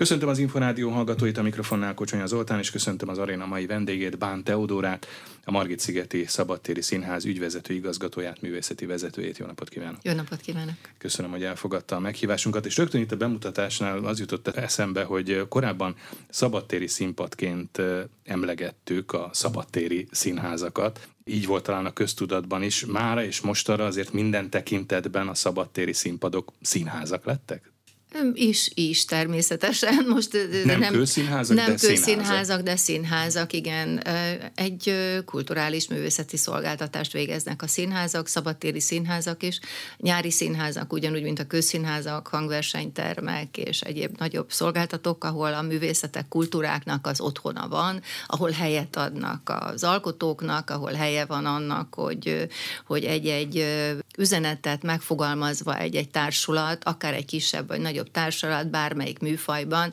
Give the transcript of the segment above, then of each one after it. Köszöntöm az Inforádió hallgatóit, a mikrofonnál Kocsonya Zoltán, és köszöntöm az aréna mai vendégét, Bán Teodórát, a Margit-szigeti Szabadtéri Színház ügyvezető igazgatóját, művészeti vezetőjét. Jó napot kívánok! Jó napot kívánok! Köszönöm, hogy elfogadta a meghívásunkat, és rögtön itt a bemutatásnál az jutott eszembe, hogy korábban szabadtéri színpadként emlegettük a szabadtéri színházakat. Így volt talán a köztudatban is. Mára és mostanra azért minden tekintetben a szabadtéri színpadok színházak lettek? Is, természetesen. Most nem közszínházak, de színházak. De színházak, igen. Egy kulturális művészeti szolgáltatást végeznek a színházak, szabadtéri színházak is, nyári színházak, ugyanúgy, mint a közszínházak, hangversenytermek és egyéb nagyobb szolgáltatók, ahol a művészetek, kultúráknak az otthona van, ahol helyet adnak az alkotóknak, ahol helye van annak, hogy egy-egy üzenetet megfogalmazva egy-egy társulat, akár egy kisebb vagy nagyobb társulat bármelyik műfajban,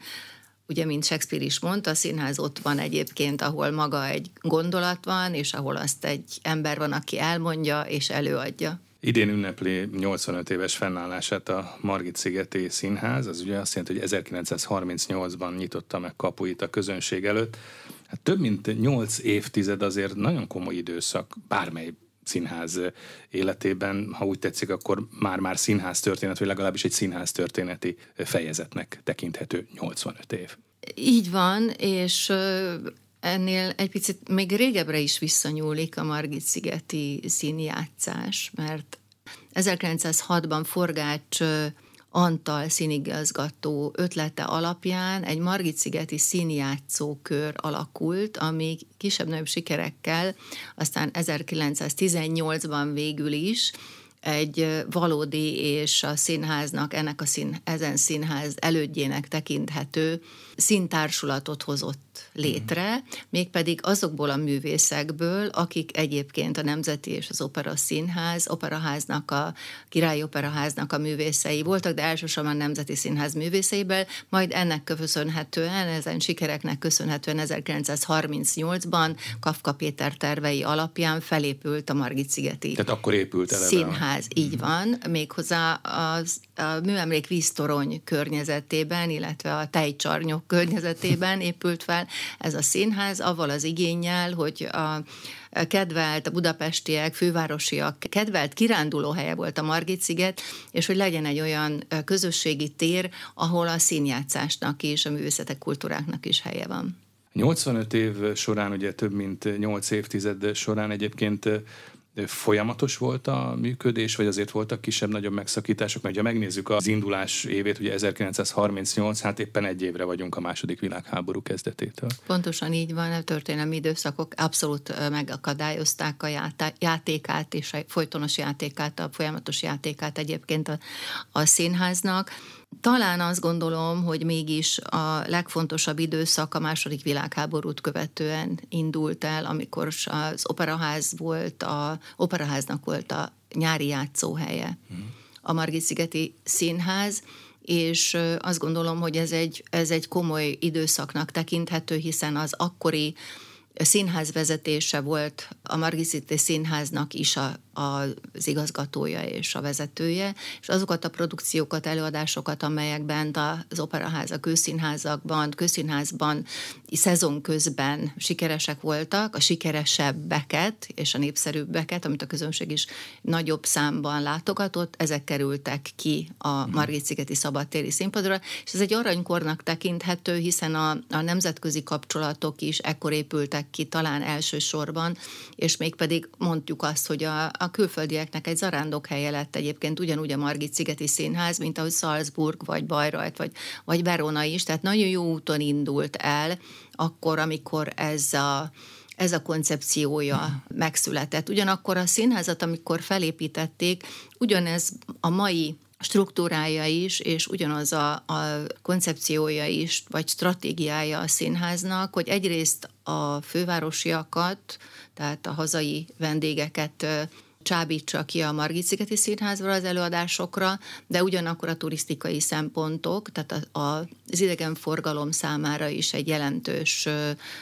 ugye, mint Shakespeare is mondta, a színház ott van egyébként, ahol maga egy gondolat van, és ahol azt egy ember van, aki elmondja és előadja. Idén ünnepli 85 éves fennállását a Margit-szigeti Színház, az ugye azt jelenti, hogy 1938-ban nyitotta meg kapuit a közönség előtt. Hát több mint 8 évtized azért nagyon komoly időszak bármely színház életében, ha úgy tetszik, akkor már-már színház történet, vagy legalábbis egy színház történeti fejezetnek tekinthető 85 év. Így van, és ennél egy picit még régebbre is visszanyúlik a Margit-szigeti színjátszás, mert 1906-ban Forgács Antal színigazgató ötlete alapján egy Margit-szigeti színjátszókör alakult, ami kisebb-nagyobb sikerekkel, aztán 1918-ban végül is egy valódi és a színháznak, ezen színház elődjének tekinthető színtársulatot hozott létre, mégpedig azokból a művészekből, akik egyébként a Nemzeti és az Opera Színház, operaháznak, a Királyi Operaháznak a művészei voltak, de elsősorban a Nemzeti Színház művészeiből, majd ennek köszönhetően, ezen sikereknek köszönhetően 1938-ban Kafka Péter tervei alapján felépült a Margit-szigeti Tehát akkor épült eleve Színház, így van, méghozzá a műemlék víztorony környezetében, illetve a tejcsarnyok környezetében épült fel ez a színház, avval az igénnyel, hogy a budapestiek, fővárosiak kedvelt kirándulóhelye volt a Margit-sziget, és hogy legyen egy olyan közösségi tér, ahol a színjátszásnak is, a művészetek, kultúráknak is helye van. 85 év során, ugye több mint 8 évtized során egyébként folyamatos volt a működés, vagy azért voltak kisebb-nagyobb megszakítások? Mert ha megnézzük az indulás évét, ugye 1938, hát éppen egy évre vagyunk a II. Világháború kezdetétől. Pontosan így van, a történelmi időszakok abszolút megakadályozták a játékát és a folytonos játékát, a folyamatos játékát egyébként a színháznak. Talán azt gondolom, hogy mégis a legfontosabb időszak a II. Világháborút követően indult el, amikor az operaháznak volt a nyári játszóhelye, a Margit-szigeti Színház, és azt gondolom, hogy ez egy komoly időszaknak tekinthető, hiszen az akkori színház vezetése volt a Margit-szigeti Színháznak is az igazgatója és a vezetője, és azokat a produkciókat, előadásokat, amelyek bent az operaház, a közszínházban szezon közben sikeresek voltak, a sikeresebbeket és a népszerűbbeket, amit a közönség is nagyobb számban látogatott, ezek kerültek ki a Margit-szigeti Szabadtéri Színpadra, és ez egy aranykornak tekinthető, hiszen a nemzetközi kapcsolatok is ekkor épültek ki talán elsősorban, és mégpedig mondjuk azt, hogy a külföldieknek egy zarándokhelye lett egyébként ugyanúgy a Margit-szigeti Színház, mint ahogy Salzburg, vagy Bayreuth, vagy Verona is, tehát nagyon jó úton indult el akkor, amikor ez a koncepciója megszületett. Ugyanakkor a színházat, amikor felépítették, ugyanez a mai struktúrája is, és ugyanaz a koncepciója is, vagy stratégiája a színháznak, hogy egyrészt a fővárosiakat, tehát a hazai vendégeket csábítsa ki a Margit-szigeti Színházra az előadásokra, de ugyanakkor a turisztikai szempontok, tehát az idegenforgalom számára is egy jelentős,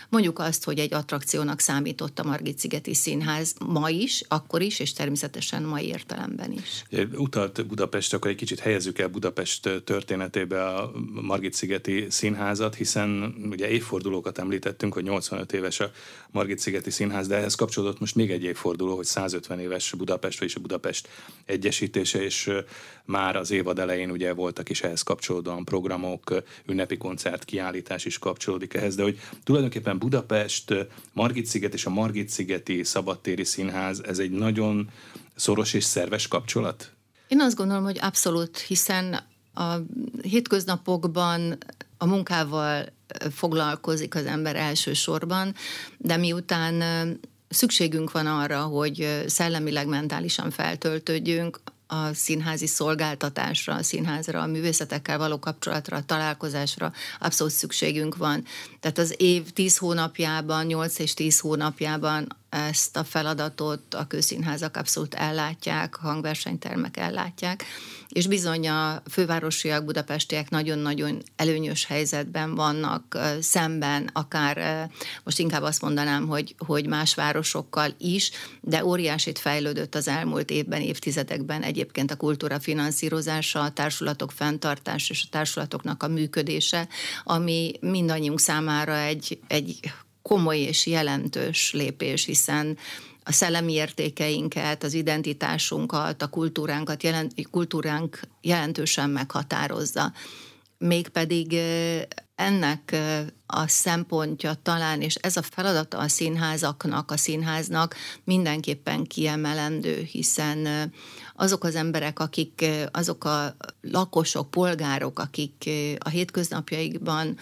mondjuk azt, hogy egy attrakciónak számított a Margit-szigeti Színház ma is, akkor is, és természetesen mai értelemben is. Utalt Budapest, akkor egy kicsit helyezzük el Budapest történetébe a Margit-szigeti Színházat, hiszen ugye évfordulókat említettünk, hogy 85 éves a Margit-szigeti Színház, de ehhez kapcsolódott most még egy évforduló, hogy 150 éves Budapest, vagyis a Budapest egyesítése, és már az évad elején ugye voltak is ehhez kapcsolódóan programok, ünnepi koncert, kiállítás is kapcsolódik ehhez, de hogy tulajdonképpen Budapest, Margit-sziget és a Margit-szigeti Szabadtéri Színház, ez egy nagyon szoros és szerves kapcsolat? Én azt gondolom, hogy abszolút, hiszen a hétköznapokban a munkával foglalkozik az ember elsősorban, de miután szükségünk van arra, hogy szellemileg, mentálisan feltöltődjünk, a színházi szolgáltatásra, a színházra, a művészetekkel való kapcsolatra, a találkozásra abszolút szükségünk van. Tehát az év 10 hónapjában, 8 és 10 hónapjában ezt a feladatot a közszínházak abszolút ellátják, hangversenytermek ellátják, és bizony a fővárosiak, budapestiek nagyon-nagyon előnyös helyzetben vannak szemben, akár most inkább azt mondanám, hogy más városokkal is, de óriásit fejlődött az elmúlt évben, évtizedekben egyébként a kultúra finanszírozása, a társulatok fenntartása és a társulatoknak a működése, ami mindannyiunk számára egy komoly és jelentős lépés, hiszen a szellemi értékeinket, az identitásunkat, a kultúránk jelentősen meghatározza. Mégpedig ennek a szempontja talán, és ez a feladata a színházaknak, a színháznak mindenképpen kiemelendő, hiszen azok az emberek, azok a lakosok, polgárok, akik a hétköznapjaikban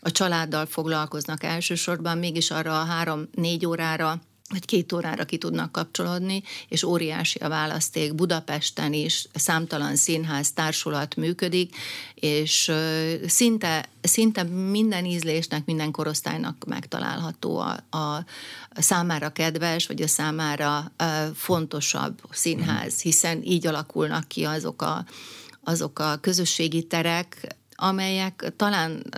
a családdal foglalkoznak elsősorban, mégis arra a 3-4 órára, vagy 2 órára ki tudnak kapcsolódni, és óriási a választék. Budapesten is számtalan színház, társulat működik, és szinte minden ízlésnek, minden korosztálynak megtalálható a számára kedves, vagy a számára fontosabb színház, hiszen így alakulnak ki azok a közösségi terek, amelyek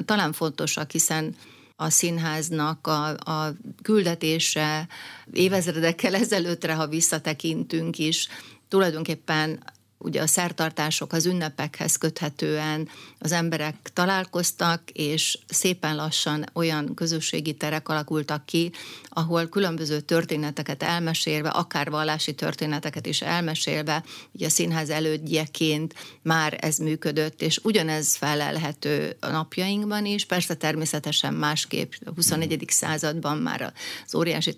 talán fontosak, hiszen a színháznak a küldetése évezredekkel ezelőttre, ha visszatekintünk is, tulajdonképpen ugye a szertartások az ünnepekhez köthetően az emberek találkoztak, és szépen lassan olyan közösségi terek alakultak ki, ahol különböző történeteket elmesélve, akár vallási történeteket is elmesélve, ugye a színház elődjeként már ez működött, és ugyanez felelhető a napjainkban is, persze természetesen másképp. A 21. században már az óriási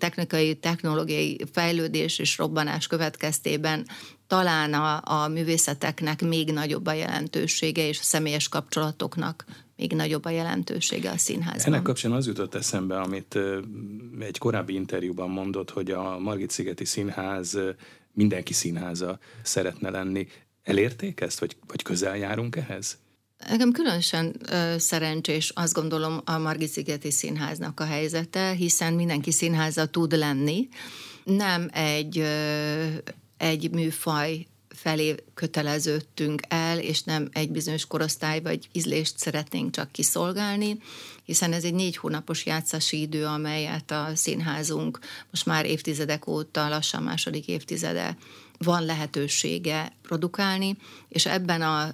technológiai fejlődés és robbanás következtében talán a művészeteknek még nagyobb a jelentősége, és a személyes kapcsolatoknak még nagyobb a jelentősége a színházban. Ennek kapcsán az jutott eszembe, amit egy korábbi interjúban mondott, hogy a Margit-szigeti Színház mindenki színháza szeretne lenni. Elérték ezt, vagy közel járunk ehhez? Nekem különösen szerencsés, azt gondolom, a Margit-szigeti Színháznak a helyzete, hiszen mindenki színháza tud lenni. Nem egy műfaj felé köteleződtünk el, és nem egy bizonyos korosztály vagy ízlést szeretnénk csak kiszolgálni, hiszen ez egy 4 hónapos játszási idő, amelyet a színházunk most már évtizedek óta, lassan második évtizede van lehetősége produkálni, és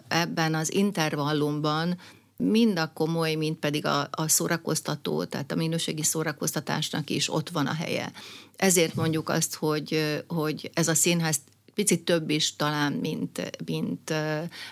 ebben az intervallumban mind a komoly, mind pedig a szórakoztató, tehát a minőségi szórakoztatásnak is ott van a helye. Ezért mondjuk azt, hogy ez a színház picit több is talán,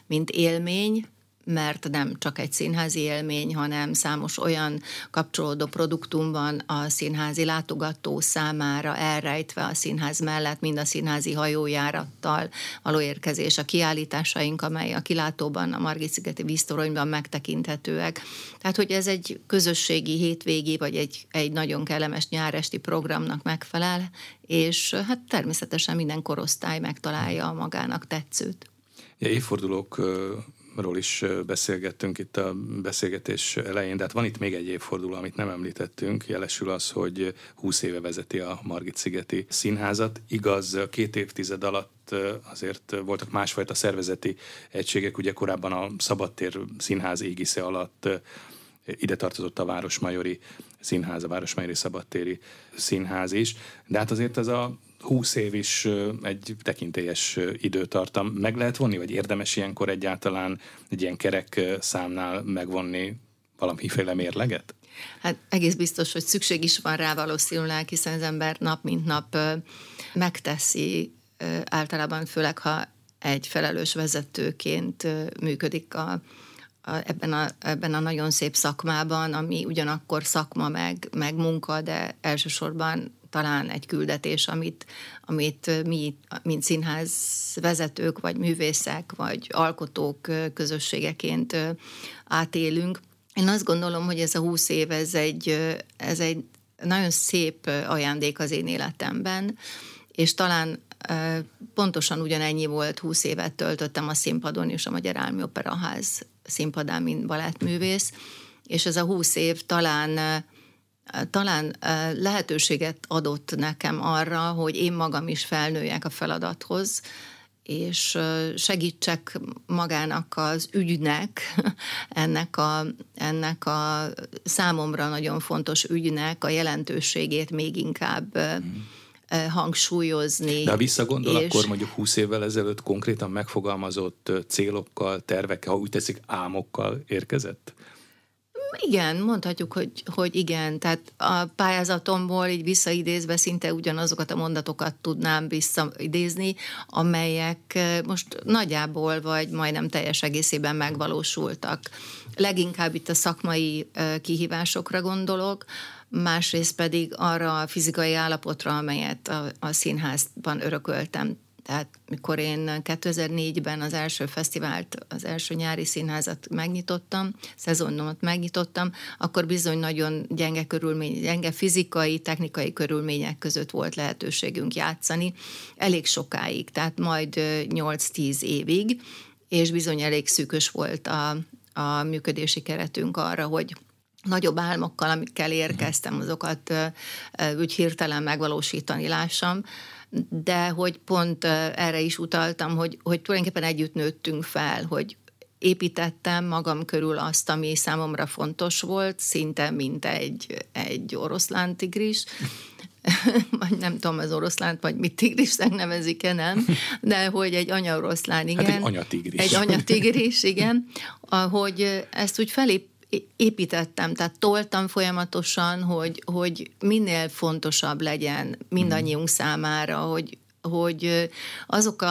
mint élmény, mert nem csak egy színházi élmény, hanem számos olyan kapcsolódó produktum van a színházi látogató számára elrejtve a színház mellett, mind a színházi hajójárattal való érkezés, a kiállításaink, amely a kilátóban, a Margit-szigeti víztoronyban megtekinthetőek. Tehát, hogy ez egy közösségi hétvégi, vagy egy nagyon kellemes nyáresti programnak megfelel, és hát természetesen minden korosztály megtalálja a magának tetszőt. Ja, évfordulók ról is beszélgettünk itt a beszélgetés elején, de hát van itt még egy évforduló, amit nem említettünk, jelesül az, hogy 20 éve vezeti a Margit-szigeti Színházat. Igaz, 2 évtized alatt azért voltak másfajta szervezeti egységek, ugye korábban a Szabadtér Színház égisze alatt ide tartozott a Városmajori Színház, a Városmajori Szabadtéri Színház is, de hát azért ez a 20 év is egy tekintélyes időtartam. Meg lehet vonni, vagy érdemes ilyenkor egyáltalán egy ilyen kerek számnál megvonni valamiféle mérleget? Hát egész biztos, hogy szükség is van rá valószínűleg, hiszen az ember nap mint nap megteszi, általában főleg, ha egy felelős vezetőként működik ebben a nagyon szép szakmában, ami ugyanakkor szakma meg munka, de elsősorban talán egy küldetés, amit mi, mint színház vezetők, vagy művészek, vagy alkotók közösségeként átélünk. Én azt gondolom, hogy ez a 20 év, ez egy nagyon szép ajándék az én életemben, és talán pontosan ugyanennyi volt, 20 évet töltöttem a színpadon és a Magyar Állami Operaház színpadán, mint balettművész, és ez a 20 év talán lehetőséget adott nekem arra, hogy én magam is felnőjek a feladathoz, és segítsek magának az ügynek, ennek a számomra nagyon fontos ügynek a jelentőségét még inkább hangsúlyozni. De ha visszagondol, és... akkor mondjuk 20 évvel ezelőtt konkrétan megfogalmazott célokkal, tervekkel, ha úgy tetszik, álmokkal érkezett? Igen, mondhatjuk, hogy igen. Tehát a pályázatomból így visszaidézve szinte ugyanazokat a mondatokat tudnám visszaidézni, amelyek most nagyjából vagy majdnem teljes egészében megvalósultak. Leginkább itt a szakmai kihívásokra gondolok, másrészt pedig arra a fizikai állapotra, amelyet a színházban örököltem. Tehát mikor én 2004-ben az első fesztivált, az első nyári színházat megnyitottam, szezonomat megnyitottam, akkor bizony nagyon gyenge fizikai, technikai körülmények között volt lehetőségünk játszani. Elég sokáig, tehát majd 8-10 évig, és bizony elég szűkös volt a működési keretünk arra, hogy nagyobb álmokkal, amikkel érkeztem, azokat úgy hirtelen megvalósítani lássam, de hogy pont erre is utaltam, hogy tulajdonképpen együtt nőttünk fel, hogy építettem magam körül azt, ami számomra fontos volt, szinte mint egy oroszlán tigris, vagy nem tudom, az oroszlánt, vagy mit tigrisnek nevezik-e, nem? De hogy egy anyaoroszlán, igen. Hát egy anyatigris. Egy anyatigris, igen. Hogy ezt úgy építettem, tehát toltam folyamatosan, hogy minél fontosabb legyen mindannyiunk számára, hogy azok,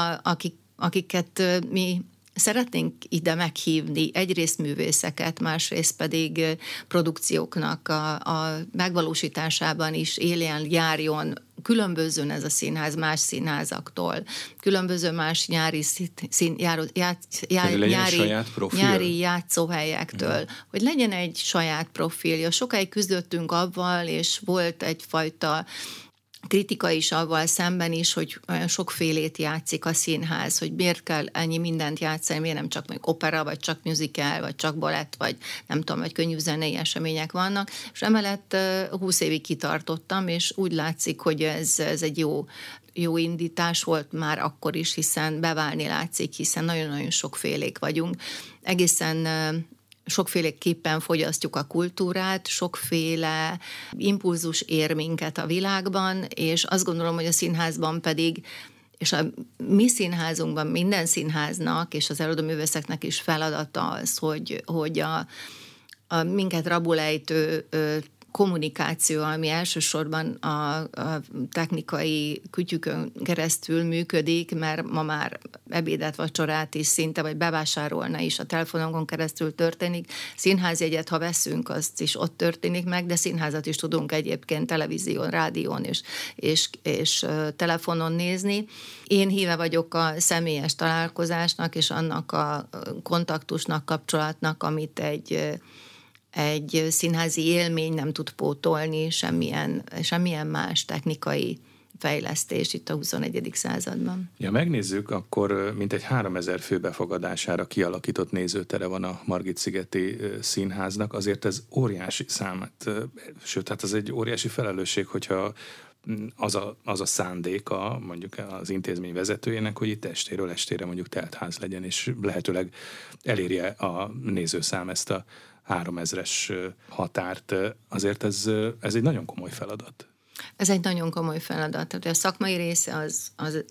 akiket mi szeretnénk ide meghívni, egyrészt művészeket, másrészt pedig produkcióknak a megvalósításában is éljen, járjon, különbözően ez a színház más színházaktól, különböző más nyári játszóhelyektől, hogy legyen egy saját profilja. Sokáig küzdöttünk avval, és volt egyfajta kritika is avval szemben is, hogy olyan sokfélét játszik a színház, hogy miért kell ennyi mindent játszani, miért nem csak még opera, vagy csak musical, vagy csak balett, vagy nem tudom, vagy könnyűzenei események vannak, és emellett 20 évig kitartottam, és úgy látszik, hogy ez egy jó indítás volt már akkor is, hiszen beválni látszik, hiszen nagyon-nagyon sokfélék vagyunk. Egészen sokféleképpen fogyasztjuk a kultúrát, sokféle impulzus ér minket a világban, és azt gondolom, hogy a színházban pedig, és a mi színházunkban minden színháznak, és az előadóművészeknek is feladata az, hogy a minket rabulejtő kommunikáció, ami elsősorban a technikai kütyükön keresztül működik, mert ma már ebédet, vacsorát is szinte, vagy bevásárolna is a telefonunkon keresztül történik. Színházjegyet, ha veszünk, azt is ott történik meg, de színházat is tudunk egyébként televízión, rádión és telefonon nézni. Én híve vagyok a személyes találkozásnak, és annak a kontaktusnak, kapcsolatnak, amit egy színházi élmény nem tud pótolni semmilyen más technikai fejlesztés itt a 21. században. Ja, megnézzük, akkor mintegy 3000 fő befogadására kialakított nézőtere van a Margit-szigeti Színháznak, azért ez óriási szám, sőt, hát ez egy óriási felelősség, hogyha az a szándéka mondjuk az intézmény vezetőjének, hogy itt estéről estére mondjuk teltház legyen, és lehetőleg elérje a nézőszám ezt a 3000-es határt. Azért ez egy nagyon komoly feladat. Ez egy nagyon komoly feladat. Tehát a szakmai része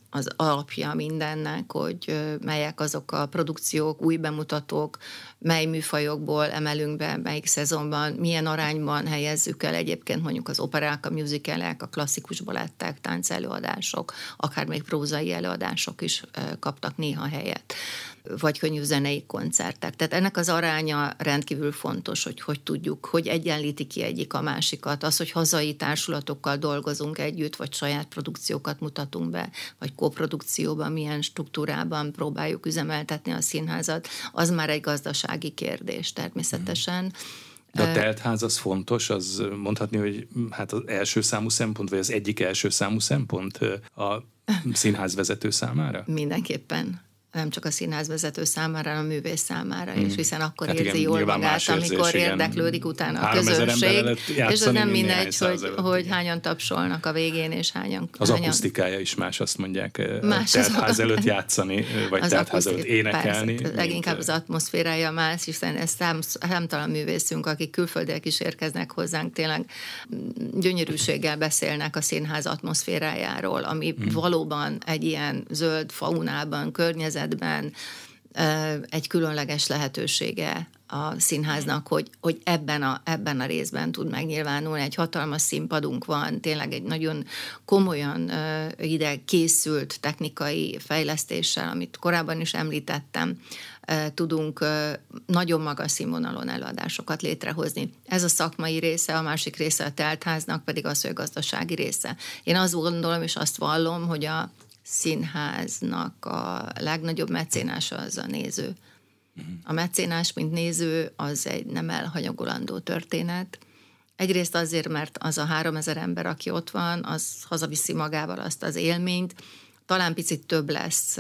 az alapja mindennek, hogy melyek azok a produkciók, új bemutatók, mely műfajokból emelünk be, melyik szezonban, milyen arányban helyezzük el egyébként mondjuk az operák, a musicalek, a klasszikus balettek, táncelőadások, akár még prózai előadások is kaptak néha helyet, vagy könnyű zenei koncertek. Tehát ennek az aránya rendkívül fontos, hogy tudjuk, hogy egyenlíti ki egyik a másikat. Az, hogy hazai társulatokkal dolgozunk együtt, vagy saját produkciókat mutatunk be, vagy koprodukcióban, milyen struktúrában próbáljuk üzemeltetni a színházat, az már egy gazdasági kérdés természetesen. De a teltház az fontos, az mondhatni, hogy hát az első számú szempont, vagy az egyik első számú szempont a színházvezető számára? Mindenképpen. Nem csak a színházvezető számára, hanem a művész számára, és hiszen akkor hát érzi jól magát, amikor érdeklődik utána a közönség, és az nem mindegy, hogy hányan tapsolnak a végén, és hányan... Az akusztikája is más, azt mondják, teltház előtt játszani, vagy teltház előtt énekelni. Persze, leginkább az atmoszférája más, hiszen ez számtalan művészünk, akik külföldiek is érkeznek hozzánk, tényleg gyönyörűséggel beszélnek a színház atmoszférájáról, ami valóban egy ilyen zöld faunában, környezet egy különleges lehetősége a színháznak, hogy ebben a részben tud megnyilvánulni. Egy hatalmas színpadunk van, tényleg egy nagyon komolyan ide készült technikai fejlesztéssel, amit korábban is említettem, tudunk nagyon magas színvonalon előadásokat létrehozni. Ez a szakmai része, a másik része a teltháznak pedig az, hogy a gazdasági része. Én azt gondolom, és azt vallom, hogy a színháznak a legnagyobb mecénása az a néző. A mecénás, mint néző, az egy nem elhanyagolandó történet. Egyrészt azért, mert az a 3000 ember, aki ott van, az hazaviszi magával azt az élményt, talán picit több lesz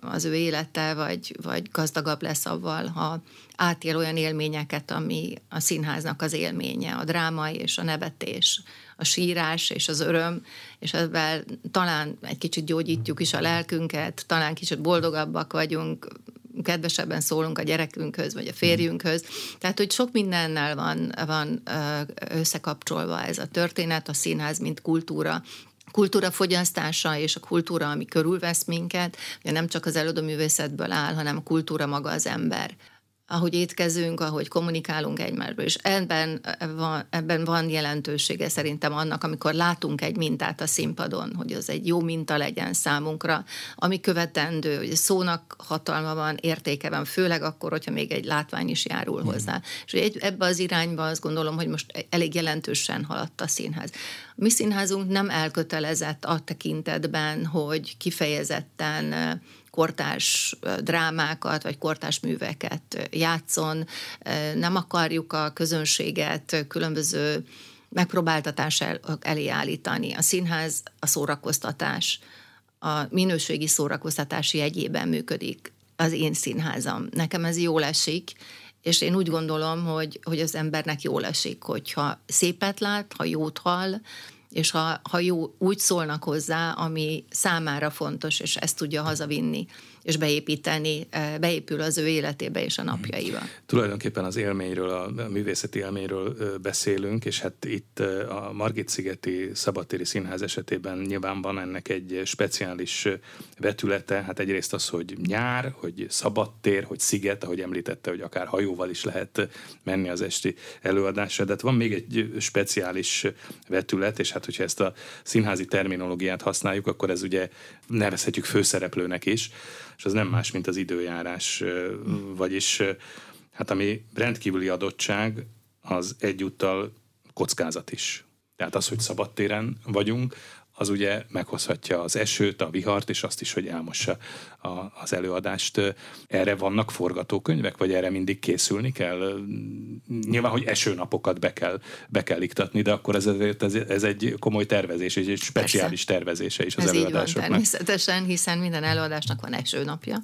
az ő élete, vagy gazdagabb lesz avval, ha átél olyan élményeket, ami a színháznak az élménye, a dráma és a nevetés, a sírás és az öröm, és ezzel talán egy kicsit gyógyítjuk is a lelkünket, talán kicsit boldogabbak vagyunk, kedvesebben szólunk a gyerekünkhöz, vagy a férjünkhöz. Tehát, hogy sok mindennel van összekapcsolva ez a történet, a színház, mint kultúra fogyasztása és a kultúra, ami körülvesz minket, ugye nem csak az előadó művészetből áll, hanem a kultúra maga az ember. Ahogy étkezünk, ahogy kommunikálunk egymásból, és ebben van jelentősége szerintem annak, amikor látunk egy mintát a színpadon, hogy az egy jó minta legyen számunkra, ami követendő, hogy szónak hatalma van, értéke van, főleg akkor, hogyha még egy látvány is járul hozzá. És ebbe az irányba azt gondolom, hogy most elég jelentősen haladt a színház. A mi színházunk nem elkötelezett a tekintetben, hogy kifejezetten kortárs drámákat, vagy kortárs műveket játszon. Nem akarjuk a közönséget különböző megpróbáltatás elé állítani. A színház a szórakoztatás, a minőségi szórakoztatási jegyében működik az én színházam. Nekem ez jól esik, és én úgy gondolom, hogy az embernek jól esik, hogyha szépet lát, ha jót hall, és ha jó, úgy szólnak hozzá, ami számára fontos, és ezt tudja hazavinni, és beépíteni, beépül az ő életébe és a napjaiba. Tulajdonképpen az élményről, a művészeti élményről beszélünk, és hát itt a Margit-szigeti Szabadtéri Színház esetében nyilván van ennek egy speciális vetülete, hát egyrészt az, hogy nyár, hogy szabadtér, hogy sziget, ahogy említette, hogy akár hajóval is lehet menni az esti előadásra, de hát van még egy speciális vetület, és hát hogyha ezt a színházi terminológiát használjuk, akkor ez ugye nevezhetjük főszereplőnek is, és az nem más, mint az időjárás, vagyis hát ami rendkívüli adottság, az egyúttal kockázat is. Tehát az, hogy szabadtéren vagyunk, az ugye meghozhatja az esőt, a vihart, és azt is, hogy elmossa az előadást. Erre vannak forgatókönyvek, vagy erre mindig készülni kell? Nyilván, hogy esőnapokat be kell iktatni, de akkor ez egy komoly tervezés, egy speciális tervezése is az előadásoknak. Ez így van, természetesen, hiszen minden előadásnak van esőnapja,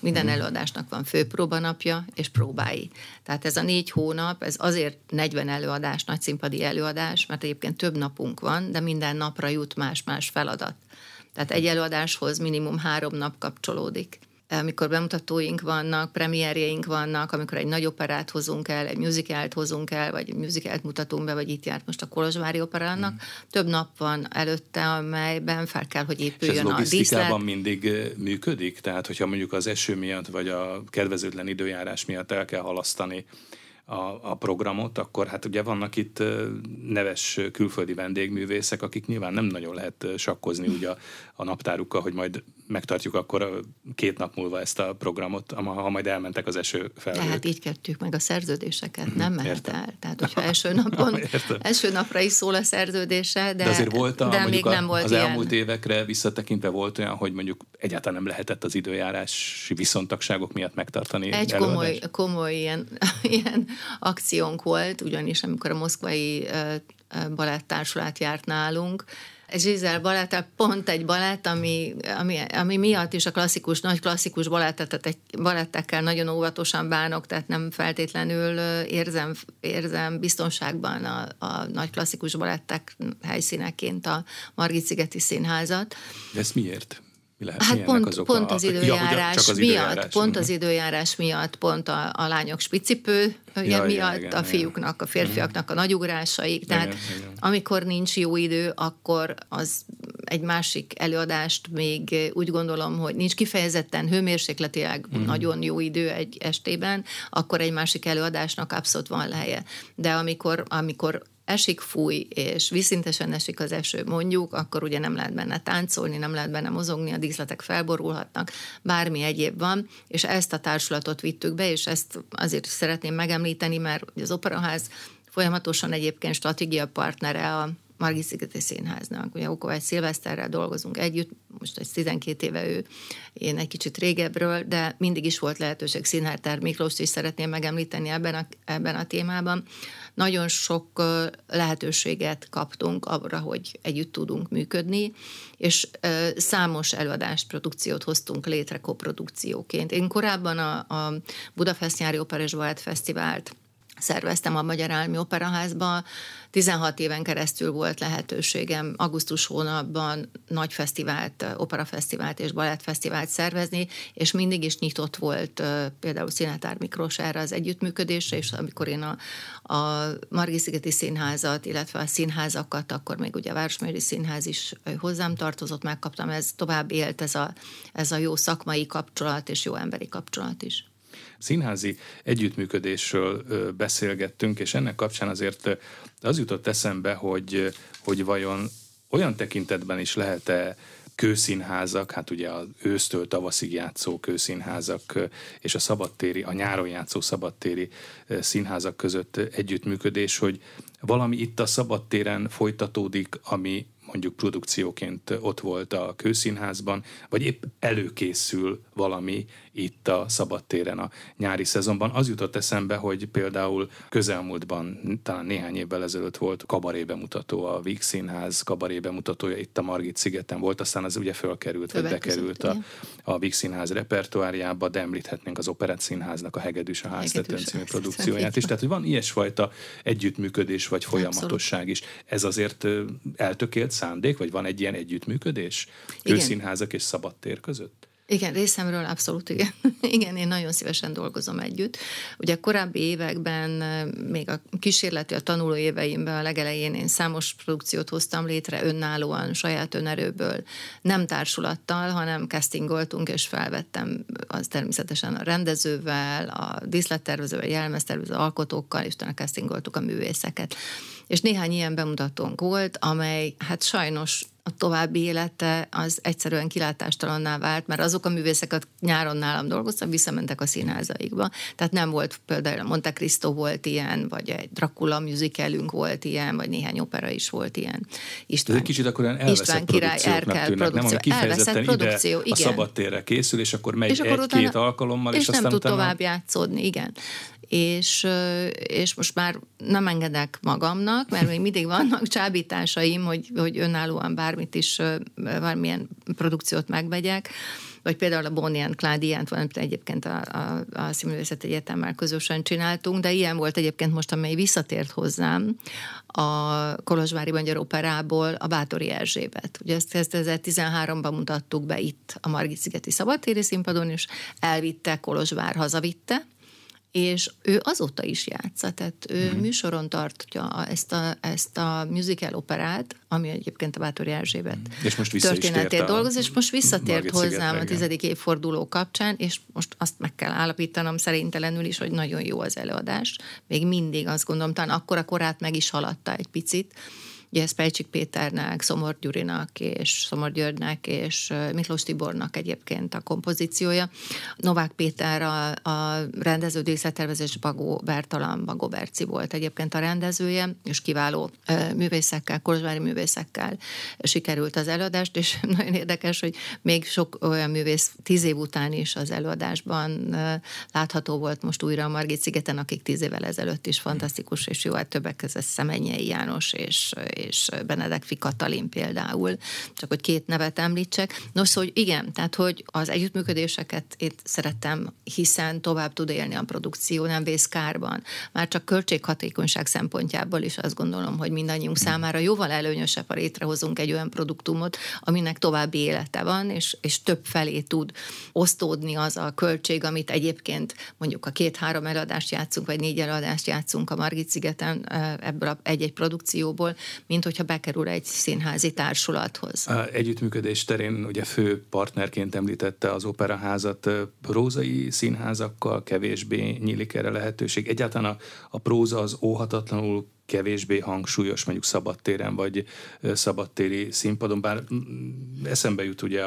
minden előadásnak van főpróbanapja és próbái. Tehát ez a 4 hónap, ez azért 40 előadás, nagyszínpadi előadás, mert egyébként több napunk van, de minden napra jut más-más feladat. Tehát egy előadáshoz minimum 3 nap kapcsolódik. Amikor bemutatóink vannak, premierjeink vannak, amikor egy nagy operát hozunk el, egy musicalt hozunk el, vagy egy musicalt mutatunk be, vagy itt járt most a Kolozsvári Operának, több nap van előtte, amelyben fel kell, hogy épüljön a díszlet. És ez logisztikában mindig működik? Tehát, hogyha mondjuk az eső miatt, vagy a kedvezőtlen időjárás miatt el kell halasztani a programot, akkor hát ugye vannak itt neves külföldi vendégművészek, akik nyilván nem nagyon lehet sakkozni ugye a naptárukkal, hogy majd megtartjuk akkor 2 nap múlva ezt a programot, ha majd elmentek az eső felhők. Tehát így kötjük meg a szerződéseket, nem mehet el. Tehát, hogyha első napra is szól a szerződése, de azért volt az elmúlt évekre visszatekintve volt olyan, hogy mondjuk egyáltalán nem lehetett az időjárási viszontagságok miatt megtartani előadást. Egy komoly ilyen akciónk volt, ugyanis amikor a moszkvai balettársulat járt nálunk, Zsizel balett, pont egy balett, ami miatt is a klasszikus, nagy klasszikus balettekkel nagyon óvatosan bánok, tehát nem feltétlenül érzem biztonságban a nagy klasszikus balettek helyszíneként a Margit-szigeti Színházat. De ez miért? Hát pont az időjárás miatt, pont a lányok spicipő miatt, a fiúknak, a férfiaknak a nagyugrásaik, tehát amikor nincs jó idő, akkor az egy másik előadást még úgy gondolom, hogy nincs kifejezetten hőmérsékletileg nagyon jó idő egy estében, akkor egy másik előadásnak abszolút van helye. De amikor esik, fúj, és vízszintesen esik az eső, mondjuk, akkor ugye nem lehet benne táncolni, nem lehet benne mozogni, a díszletek felborulhatnak, bármi egyéb van, és ezt a társulatot vittük be, és ezt azért szeretném megemlíteni, mert az Operaház folyamatosan egyébként stratégiapartnere a Margit-szigeti Színháznak. Ugye Ókovács Szilveszterrel dolgozunk együtt, most egy 12 éve ő, én egy kicsit régebről, de mindig is volt lehetőség. Szinetár Miklóst is szeretném megemlíteni ebben a témában. Nagyon sok lehetőséget kaptunk arra, hogy együtt tudunk működni, és számos előadást, produkciót hoztunk létre koprodukcióként. Én korábban a Budapest Nyári Opera és Balett Fesztivált szerveztem a Magyar Állami Operaházba, 16 éven keresztül volt lehetőségem augusztus hónapban nagy fesztivált, operafesztivált és balettfesztivált szervezni, és mindig is nyitott volt például Szinetár Miklós erre az együttműködésre, és amikor én a Margit-szigeti Színházat, illetve a színházakat, akkor még ugye a Városmegyei Színház is hozzám tartozott, megkaptam, ez tovább élt ez a jó szakmai kapcsolat és jó emberi kapcsolat is. Színházi együttműködésről beszélgettünk, és ennek kapcsán azért az jutott eszembe, hogy vajon olyan tekintetben is lehet-e kőszínházak, hát ugye az ősztől tavaszig játszó kőszínházak és a nyáron játszó szabadtéri színházak között együttműködés, hogy valami itt a szabadtéren folytatódik, ami mondjuk produkcióként ott volt a kőszínházban, vagy épp előkészül valami itt a szabadtéren a nyári szezonban. Az jutott eszembe, hogy például közelmúltban, talán néhány évvel ezelőtt volt kabarébemutató, a Vígszínház kabarébemutatója itt a Margit-szigeten volt, aztán az ugye fölkerült, vagy bekerült a Vígszínház repertoárjába, de említhetnénk az Operettszínháznak a Hegedűs a Háztetőn című produkcióját is. Tehát, hogy van ilyesfajta együttműködés, vagy folyamatosság is. Ez azért eltökélt szándék, vagy van egy ilyen együttműködés kőszínházak és szabadtér között? Igen, részemről abszolút igen. Igen, én nagyon szívesen dolgozom együtt. Ugye a korábbi években, még a kísérleti, a tanuló éveimben a legelején én számos produkciót hoztam létre önállóan, saját önerőből, nem társulattal, hanem castingoltunk, és felvettem az természetesen a rendezővel, a díszlettervezővel, jelmeztervezővel, alkotókkal, és utána castingoltuk a művészeket. És néhány ilyen bemutatónk volt, amely hát sajnos a további élete az egyszerűen kilátástalanná vált, mert azok a művészek, akik nyáron nálam dolgoztak, visszamentek a színházaikba. Tehát nem volt például a Monte Cristo volt ilyen, vagy egy Dracula musicalünk volt ilyen, vagy néhány opera is volt ilyen. István, kicsit akkor elveszett produkcióknak tűnnek, nem? Ami kifejezetten produkció, ide igen. A szabadtérre készül, és akkor megy egy-két alkalommal, és aztán nem tud tovább játszódni, igen. És most már nem engedek magamnak, mert még mindig vannak csábításaim, hogy önállóan bármit is, valamilyen produkciót megvegyek, vagy például a Bonnie and Clyde-t egyébként a Színművészeti Egyetemmel közösen csináltunk, de ilyen volt egyébként most, amely visszatért hozzám a Kolozsvári Magyar Operából, a Bátori Erzsébet. Ugye ezt 2013-ban mutattuk be itt a Margit-szigeti Szabadtéri Színpadon, és elvitte Kolozsvár, hazavitte, és ő azóta is játsza, tehát ő műsoron tartja ezt a musical operát, ami egyébként a Bátori Erzsébet történetét dolgoz, és most visszatért hozzám a 10. évforduló kapcsán, és most azt meg kell állapítanom szerintelenül is, hogy nagyon jó az előadás. Még mindig azt gondolom, talán akkor a korát meg is haladta egy picit. Ugye ez Pejcsik Péternek, Szomor Gyurinak és Szomor Györgynek és Miklós Tibornak egyébként a kompozíciója. Novák Péter a rendező, díszlettervezés, Bagó Bertalan, Bagó Berci volt egyébként a rendezője, és kiváló művészekkel, kolozsvári művészekkel sikerült az előadást, és nagyon érdekes, hogy még sok olyan művész 10 év után is az előadásban látható volt most újra a Margit-szigeten, akik 10 évvel ezelőtt is fantasztikus, és jó, hát többek között Szeményi János és Benedekfi Katalin például, csak hogy 2 nevet említsek. Nos, hogy igen, tehát hogy az együttműködéseket én szerettem, hiszen tovább tud élni a produkció, nem vészkárban. Már csak költséghatékonyság szempontjából is azt gondolom, hogy mindannyiunk számára jóval előnyösebb, ha létrehozunk egy olyan produktumot, aminek további élete van, és több felé tud osztódni az a költség, amit egyébként mondjuk a 2-3 eladást játszunk, vagy 4 eladást játszunk a Margit-szigeten ebből egy-egy produkcióból, mint hogyha bekerül egy színházi társulathoz. A együttműködés terén ugye fő partnerként említette az operaházat, prózai színházakkal kevésbé nyílik erre lehetőség. Egyáltalán a próza az óhatatlanul kevésbé hangsúlyos, mondjuk szabadtéren vagy szabadtéri színpadon, bár eszembe jut ugye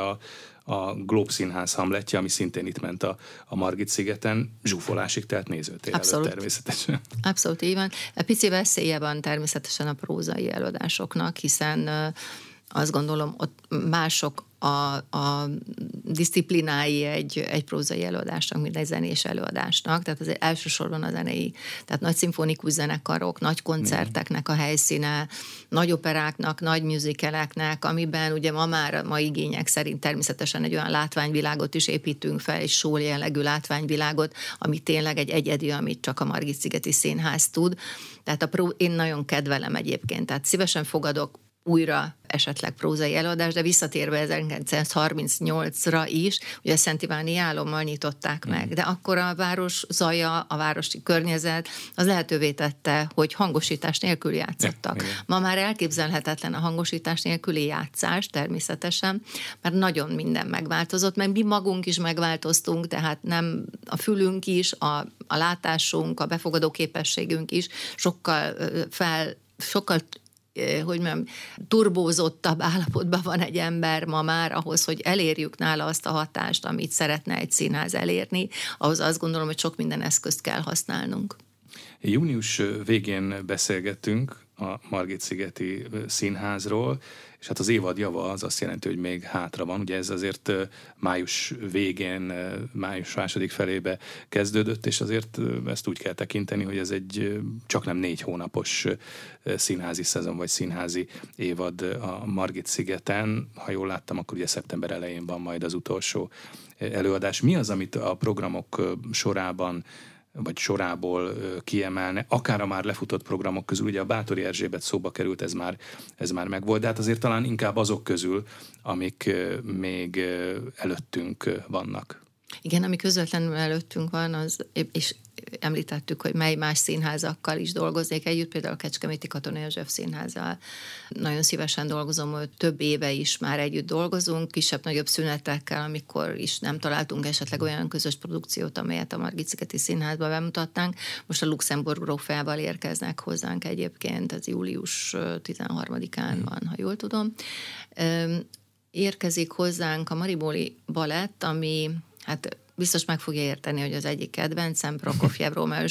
a Globe Színház Hamletje, ami szintén itt ment a Margit-szigeten, zsúfolásig, tehát nézőtér előtt természetesen. Abszolút, így van. Pici veszélye van természetesen a prózai előadásoknak, hiszen azt gondolom, ott mások a disziplinái egy prózai előadásnak, mint egy zenés előadásnak, tehát az elsősorban a zenei, tehát nagy szimfonikus zenekarok, nagy koncerteknek a helyszíne, nagy operáknak, nagy musicaleknek, amiben ugye ma már a mai igények szerint természetesen egy olyan látványvilágot is építünk fel, egy show jellegű látványvilágot, ami tényleg egy egyedi, amit csak a Margit-szigeti Színház tud. Tehát én nagyon kedvelem egyébként, tehát szívesen fogadok újra esetleg prózai előadás, de visszatérve 1938-ra is, ugye a Szent Iváni Álommal nyitották meg, de akkor a város zaja, a városi környezet az lehetővé tette, hogy hangosítás nélkül játszottak. Ma már elképzelhetetlen a hangosítás nélküli játszás természetesen, mert nagyon minden megváltozott, meg mi magunk is megváltoztunk, tehát nem a fülünk is, a látásunk, a befogadó képességünk is sokkal turbózottabb állapotban van egy ember ma már ahhoz, hogy elérjük nála azt a hatást, amit szeretne egy színház elérni, ahhoz azt gondolom, hogy sok minden eszközt kell használnunk. Június végén beszélgettünk a Margit-szigeti Színházról, és hát az évad java az azt jelenti, hogy még hátra van. Ugye ez azért május végén, május második felébe kezdődött, és azért ezt úgy kell tekinteni, hogy ez egy csaknem 4 hónapos színházi szezon, vagy színházi évad a Margit-szigeten. Ha jól láttam, akkor ugye szeptember elején van majd az utolsó előadás. Mi az, amit a programok sorában vagy sorából kiemelne, akár a már lefutott programok közül, ugye a Bátori Erzsébet szóba került, ez már megvolt, de hát azért talán inkább azok közül, amik még előttünk vannak. Igen, ami közvetlenül előttünk van, az, és említettük, hogy mely más színházakkal is dolgoznék együtt, például a Kecskeméti Katona József Színházzal nagyon szívesen dolgozom, hogy több éve is már együtt dolgozunk, kisebb-nagyobb szünetekkel, amikor is nem találtunk esetleg olyan közös produkciót, amelyet a Margit-szigeti Színházba bemutatnánk. Most a Luxemburg grófjával érkeznek hozzánk egyébként, ez július 13-án van, ha jól tudom. Érkezik hozzánk a Mariboli Balett, ami hát biztos meg fogja érteni, hogy az egyik kedvencem, Prokofjev Rómeó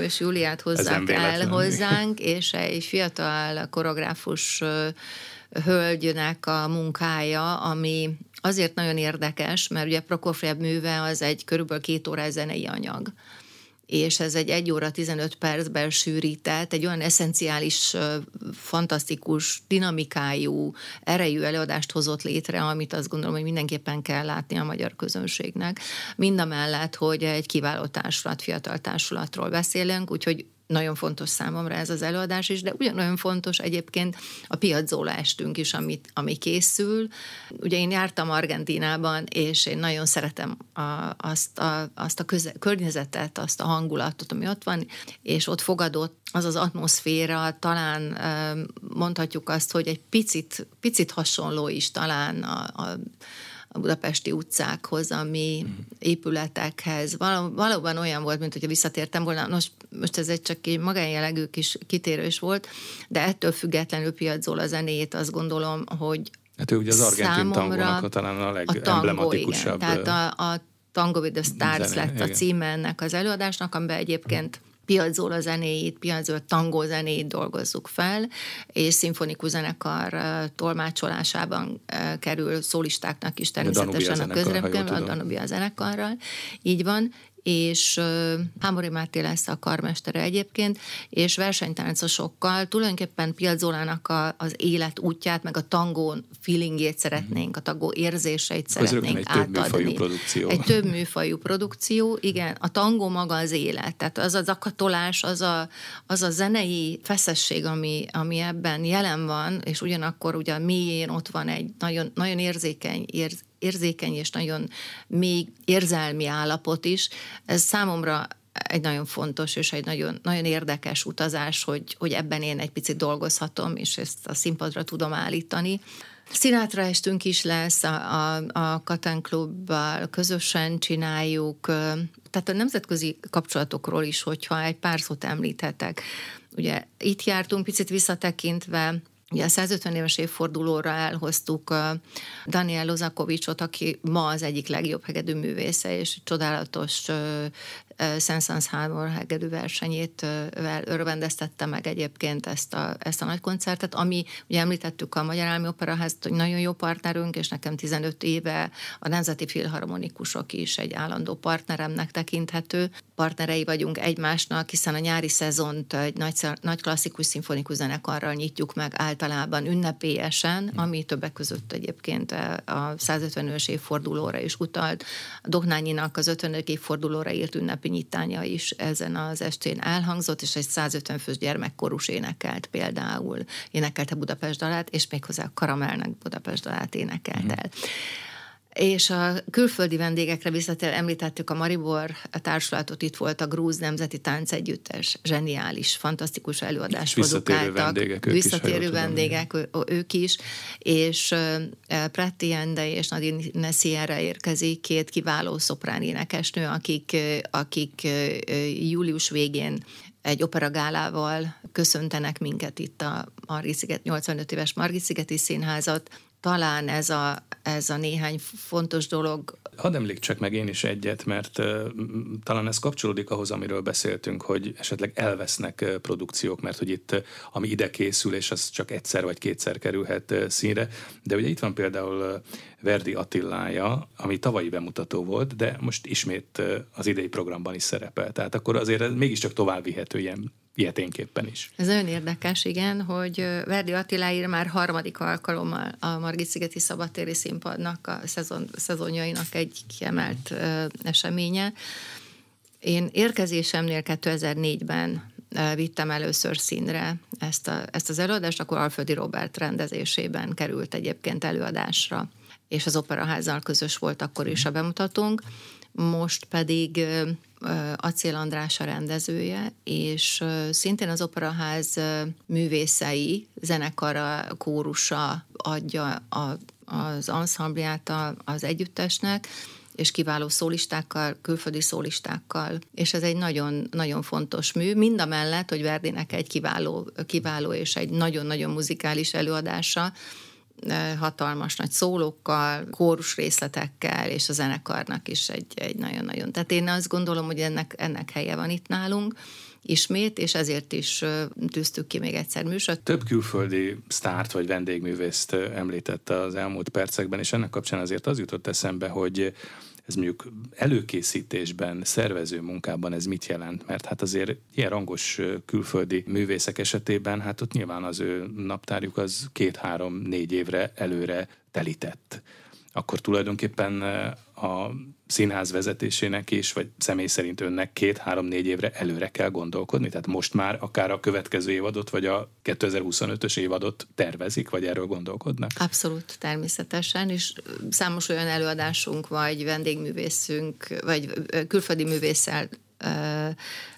és Júliát hozzák el hozzánk, és egy fiatal koreográfus hölgynek a munkája, ami azért nagyon érdekes, mert ugye Prokofjev műve az egy körülbelül 2 órás zenei anyag, és ez egy 1 óra 15 percben sűrített, egy olyan eszenciális, fantasztikus, dinamikájú, erejű előadást hozott létre, amit azt gondolom, hogy mindenképpen kell látni a magyar közönségnek. Mindamellett, hogy egy kiváló társulat, fiatal társulatról beszélünk, úgyhogy nagyon fontos számomra ez az előadás is, de ugyanolyan fontos egyébként a piazzóla estünk is, ami készül. Ugye én jártam Argentínában, és én nagyon szeretem azt a környezetet, azt a hangulatot, ami ott van, és ott fogadott az az atmoszféra, talán mondhatjuk azt, hogy egy picit hasonló is talán a budapesti utcákhoz, ami épületekhez. Valóban olyan volt, mint hogyha visszatértem volna. Most ez egy csak egy magánjellegű kis kitérős volt, de ettől függetlenül piazzol a zenét, azt gondolom, hogy hát ő ugye az argentin tangónak talán a legemblematikusabb. Tehát a Tango with the Stars lett a címe ennek az előadásnak, amiben egyébként piazzóla zenéit, piazzóla tangó zenéit dolgozzuk fel, és szimfonikus zenekar tolmácsolásában kerül szólistáknak is természetesen a közreműködés, a Danubia zenekarral, így van, és Hámori Máté lesz a karmestere egyébként, és versenytáncosokkal tulajdonképpen piazzólának az élet útját, meg a tangó feelingjét szeretnénk, a tangó érzéseit szeretnénk átadni. Ez rögtön egy több műfajú produkció. Egy több műfajú produkció, igen. A tangó maga az élet, tehát az a zakatolás, az a zenei feszesség, ami ebben jelen van, és ugyanakkor ugye a mélyén ott van egy nagyon, nagyon érzékeny és nagyon mély érzelmi állapot is. Ez számomra egy nagyon fontos és egy nagyon, nagyon érdekes utazás, hogy ebben én egy picit dolgozhatom, és ezt a színpadra tudom állítani. Sinatra estünk is lesz, a Katán Klubbal közösen csináljuk, tehát a nemzetközi kapcsolatokról is, hogyha egy pár szót említhetek. Ugye itt jártunk picit visszatekintve, ugye a 150 éves évfordulóra elhoztuk Daniel Lozakovichot, aki ma az egyik legjobb hegedűművésze, és csodálatos Saint-Saëns-Hámor hegedűversenyét örvendeztette meg egyébként ezt a nagy koncertet, ami, ugye említettük a Magyar Állami Operaházt, hogy nagyon jó partnerünk, és nekem 15 éve a Nemzeti Filharmonikusok is egy állandó partneremnek tekinthető. Partnerei vagyunk egymásnak, hiszen a nyári szezont egy nagy klasszikus szimfonikus zenekarral nyitjuk meg általában ünnepélyesen, ami többek között egyébként a 150-es évfordulóra is utalt. Dohnányinak az 50. évfordulóra írt ünnepi nyitánya is ezen az estén elhangzott, és egy 150 fős gyermekkorus énekelt például. Énekelte Budapest dalát, és méghozzá a Karamelnek Budapest dalát énekelt el. És a külföldi vendégekre említettük a Maribor társulatot, itt volt a Grúz Nemzeti Táncegyüttes, zseniális, fantasztikus előadást produkáltak. Visszatérő vendégek, ők is, és Pretti Ende és Nadine Sierre érkezik, 2 kiváló szoprán énekesnő, akik július végén egy operagálával köszöntenek minket itt a 85 éves Margit-szigeti Színházat. Talán ez a néhány fontos dolog. Hadd említsek meg én is egyet, mert talán ez kapcsolódik ahhoz, amiről beszéltünk, hogy esetleg elvesznek produkciók, mert hogy itt, ami ide készül, és az csak egyszer vagy kétszer kerülhet színre. De ugye itt van például Verdi Attilája, ami tavalyi bemutató volt, de most ismét az idei programban is szerepel. Tehát akkor azért mégiscsak tovább vihető ilyeténképpen is. Ez nagyon érdekes, igen, hogy Verdi Attiláért már 3. alkalommal a Margit-szigeti Szabadtéri Színpadnak a szezonjainak egy kiemelt eseménye. Én érkezésemnél 2004-ben vittem először színre ezt az előadást, akkor Alföldi Róbert rendezésében került egyébként előadásra, és az Operaházzal közös volt akkor is a bemutatónk. Most pedig Acél András a rendezője, és szintén az Operaház művészei, zenekara, kórusa adja az anszamblját az együttesnek, és kiváló szólistákkal, külföldi szólistákkal, és ez egy nagyon-nagyon fontos mű, mind a mellett, hogy Verdinek egy kiváló és egy nagyon-nagyon muzikális előadása, hatalmas nagy szólókkal, kórus részletekkel, és a zenekarnak is egy nagyon-nagyon. Tehát én azt gondolom, hogy ennek helye van itt nálunk ismét, és ezért is tűztük ki még egyszer műsort. Több külföldi sztárt vagy vendégművészt említette az elmúlt percekben, és ennek kapcsán azért az jutott eszembe, hogy ez mondjuk előkészítésben, szervező munkában ez mit jelent? Mert hát azért ilyen rangos külföldi művészek esetében, hát ott nyilván az ő naptárjuk az 2-3-4 évre előre telített. Akkor tulajdonképpen a színház vezetésének is, vagy személy szerint önnek 2-3-4 évre előre kell gondolkodni? Tehát most már akár a következő évadot, vagy a 2025-ös évadot tervezik, vagy erről gondolkodnak? Abszolút, természetesen, és számos olyan előadásunk, vagy vendégművészünk, vagy külföldi művésszel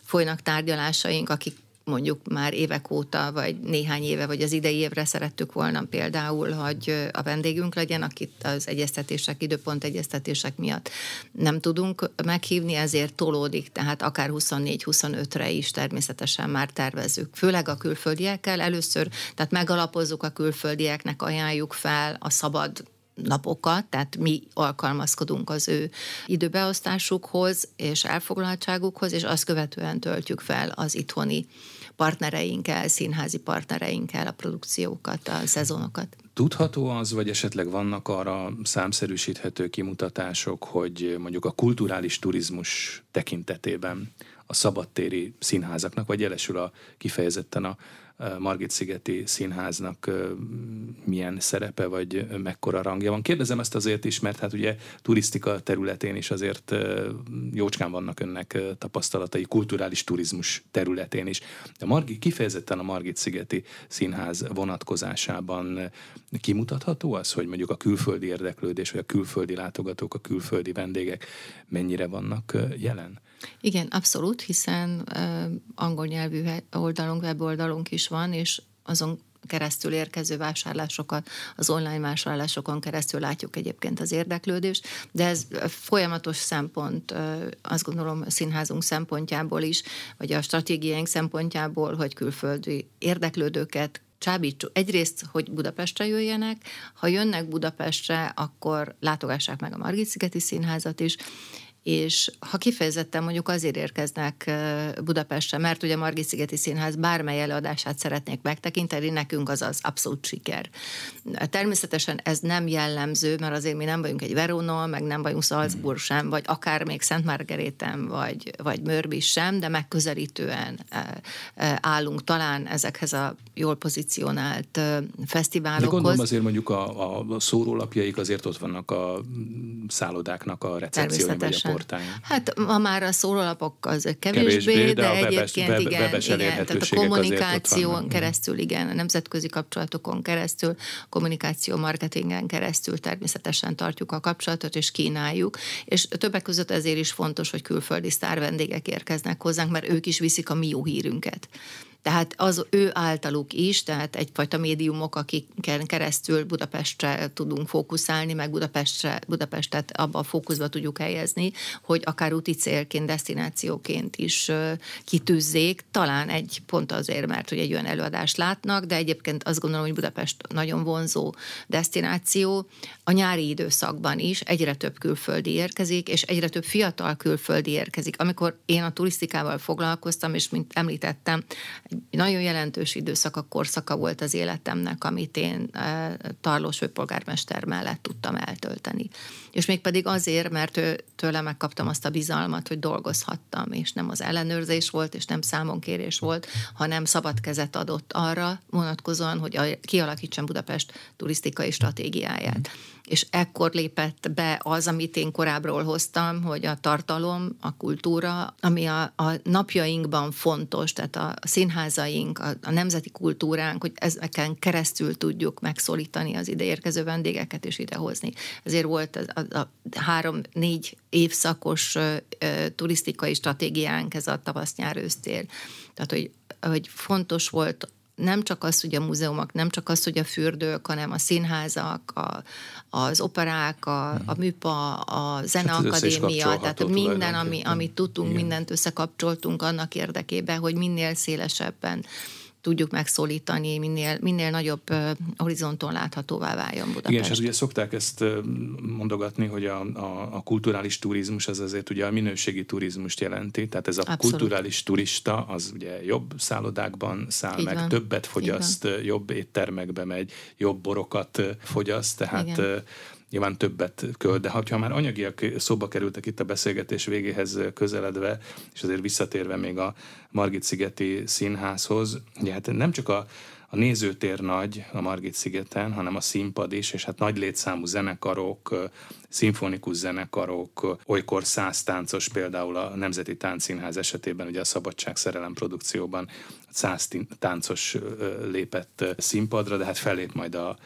folynak tárgyalásaink, akik mondjuk már évek óta, vagy néhány éve, vagy az idei évre szerettük volna például, hogy a vendégünk legyen, akit az egyeztetések, időpontegyeztetések miatt nem tudunk meghívni, ezért tolódik, tehát akár 24-25-re is természetesen már tervezzük. Főleg a külföldiekkel először, tehát megalapozzuk a külföldieknek, ajánljuk fel a szabad napokat, tehát mi alkalmazkodunk az ő időbeosztásukhoz és elfoglaltságukhoz, és azt követően töltjük fel az itthoni partnereinkkel, színházi partnereinkkel a produkciókat, a szezonokat. Tudható az, vagy esetleg vannak arra számszerűsíthető kimutatások, hogy mondjuk a kulturális turizmus tekintetében a szabadtéri színházaknak, vagy jelesül kifejezetten a Margit-szigeti Színháznak milyen szerepe, vagy mekkora rangja van? Kérdezem ezt azért is, mert hát ugye turisztika területén is azért jócskán vannak önnek tapasztalatai, kulturális turizmus területén is. De kifejezetten a Margit-szigeti Színház vonatkozásában kimutatható az, hogy mondjuk a külföldi érdeklődés, vagy a külföldi látogatók, a külföldi vendégek mennyire vannak jelen? Igen, abszolút, hiszen angol nyelvű oldalunk, weboldalunk is van, és azon keresztül érkező vásárlásokat, az online vásárlásokon keresztül látjuk egyébként az érdeklődést, de ez folyamatos szempont, azt gondolom színházunk szempontjából is, vagy a stratégiánk szempontjából, hogy külföldi érdeklődőket csábítsuk. Egyrészt, hogy Budapestre jöjjenek, ha jönnek Budapestre, akkor látogassák meg a Margit-szigeti Színházat is, és ha kifejezetten mondjuk azért érkeznek Budapestre, mert ugye a Margit-szigeti Színház bármely előadását szeretnék megtekinteni, nekünk az az abszolút siker. Természetesen ez nem jellemző, mert azért mi nem vagyunk egy Verona, meg nem vagyunk Salzburg sem, vagy akár még Szent Margaréten, vagy Mörbi sem, de megközelítően állunk talán ezekhez a jól pozícionált fesztiválokhoz. De gondolom azért mondjuk a szórólapjaik azért ott vannak a szállodáknak a recepcióin, vagy a portáján. Hát ma már a szórólapok az kevésbé, de egyébként igen, tehát a kommunikáción keresztül, igen, a nemzetközi kapcsolatokon keresztül, kommunikáció, marketingen keresztül természetesen tartjuk a kapcsolatot, és kínáljuk, és többek között ezért is fontos, hogy külföldi sztárvendégek érkeznek hozzánk, mert ők is viszik a mi jó hírünket. Tehát az ő általuk is, tehát egyfajta médiumok, akiken keresztül Budapestre tudunk fókuszálni, meg Budapestet abba a fókuszba tudjuk helyezni, hogy akár úti célként, destinációként is kitűzzék, talán egy pont azért, mert hogy egy olyan előadást látnak, de egyébként azt gondolom, hogy Budapest nagyon vonzó destináció. A nyári időszakban is egyre több külföldi érkezik, és egyre több fiatal külföldi érkezik. Amikor én a turisztikával foglalkoztam, és mint említettem, egy nagyon jelentős korszaka volt az életemnek, amit én Tarlós főpolgármester mellett tudtam eltölteni. És mégpedig azért, mert tőle megkaptam azt a bizalmat, hogy dolgozhattam, és nem az ellenőrzés volt, és nem számonkérés volt, hanem szabad kezet adott arra vonatkozóan, hogy kialakítsam Budapest turisztikai stratégiáját. és ekkor lépett be az, amit én korábbról hoztam, hogy a tartalom, a kultúra, ami a napjainkban fontos, tehát a színházaink, a nemzeti kultúránk, hogy ezeken keresztül tudjuk megszólítani az ideérkező vendégeket és idehozni. Ezért volt a 3-4 évszakos turisztikai stratégiánk, ez a tavasz-nyár ősztér. Tehát, hogy fontos volt nem csak az, hogy a múzeumok, nem csak az, hogy a fürdők, hanem a színházak, az operák, a műpa, a zeneakadémia, tehát minden, amit tudtunk, igen, mindent összekapcsoltunk annak érdekében, hogy minél szélesebben tudjuk megszólítani, minél nagyobb horizonton láthatóvá váljon Budapest. Igen, és ugye szokták ezt mondogatni, hogy a kulturális turizmus az azért ugye a minőségi turizmust jelenti, tehát ez a abszolút kulturális turista, az ugye jobb szállodákban száll, így meg van, többet fogyaszt, jobb éttermekbe megy, jobb borokat fogyaszt, tehát igen, nyilván többet költ, de ha már anyagiak szóba kerültek itt a beszélgetés végéhez közeledve, és azért visszatérve még a Margit-szigeti Színházhoz, ugye hát nem csak a nézőtér nagy a Margit-szigeten, hanem a színpad is, és hát nagy létszámú zenekarok, szimfonikus zenekarok, olykor 100 táncos, például a Nemzeti Táncszínház esetében, ugye a Szabadságszerelem produkcióban 100 táncos lépett színpadra, de hát fellép majd a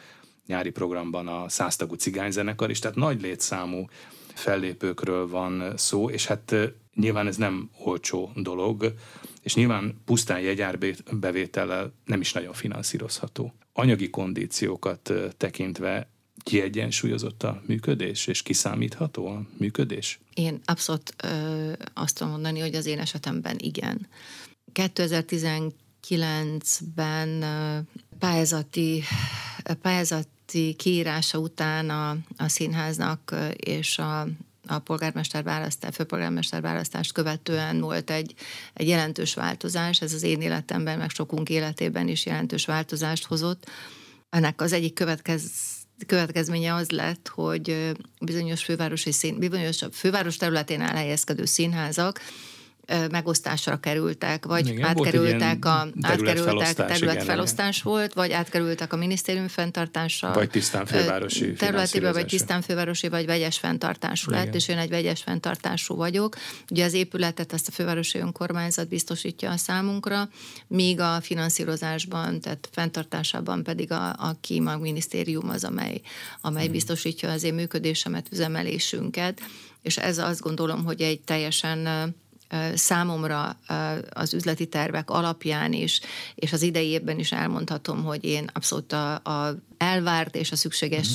nyári programban a 100 tagú cigányzenekar is, tehát nagy létszámú fellépőkről van szó, és hát nyilván ez nem olcsó dolog, és nyilván pusztán jegyárbevétellel nem is nagyon finanszírozható. Anyagi kondíciókat tekintve kiegyensúlyozott a működés, és kiszámítható a működés? Én abszolút azt tudom mondani, hogy az én esetemben igen. 2019-ben pályázati kiírása után a színháznak és a főpolgármester választást követően volt egy jelentős változás, ez az én életemben, meg sokunk életében is jelentős változást hozott. Ennek az egyik következménye az lett, hogy bizonyos főváros területén elhelyezkedő színházak megosztásra kerültek, vagy igen, átkerültek területfelosztás volt, vagy átkerültek a minisztérium fenntartásra, vagy tisztán fővárosi területébe, vagy tisztán fővárosi, vagy vegyes fenntartású lett, és én egy vegyes fenntartású vagyok. Ugye az épületet ezt a fővárosi önkormányzat biztosítja a számunkra, míg a finanszírozásban, tehát fenntartásában pedig a KIMA minisztérium az, amely biztosítja az én működésemet, üzemelésünket, és ez azt gondolom, hogy egy teljesen számomra az üzleti tervek alapján is, és az idei évben is elmondhatom, hogy én abszolút a elvárt és a szükséges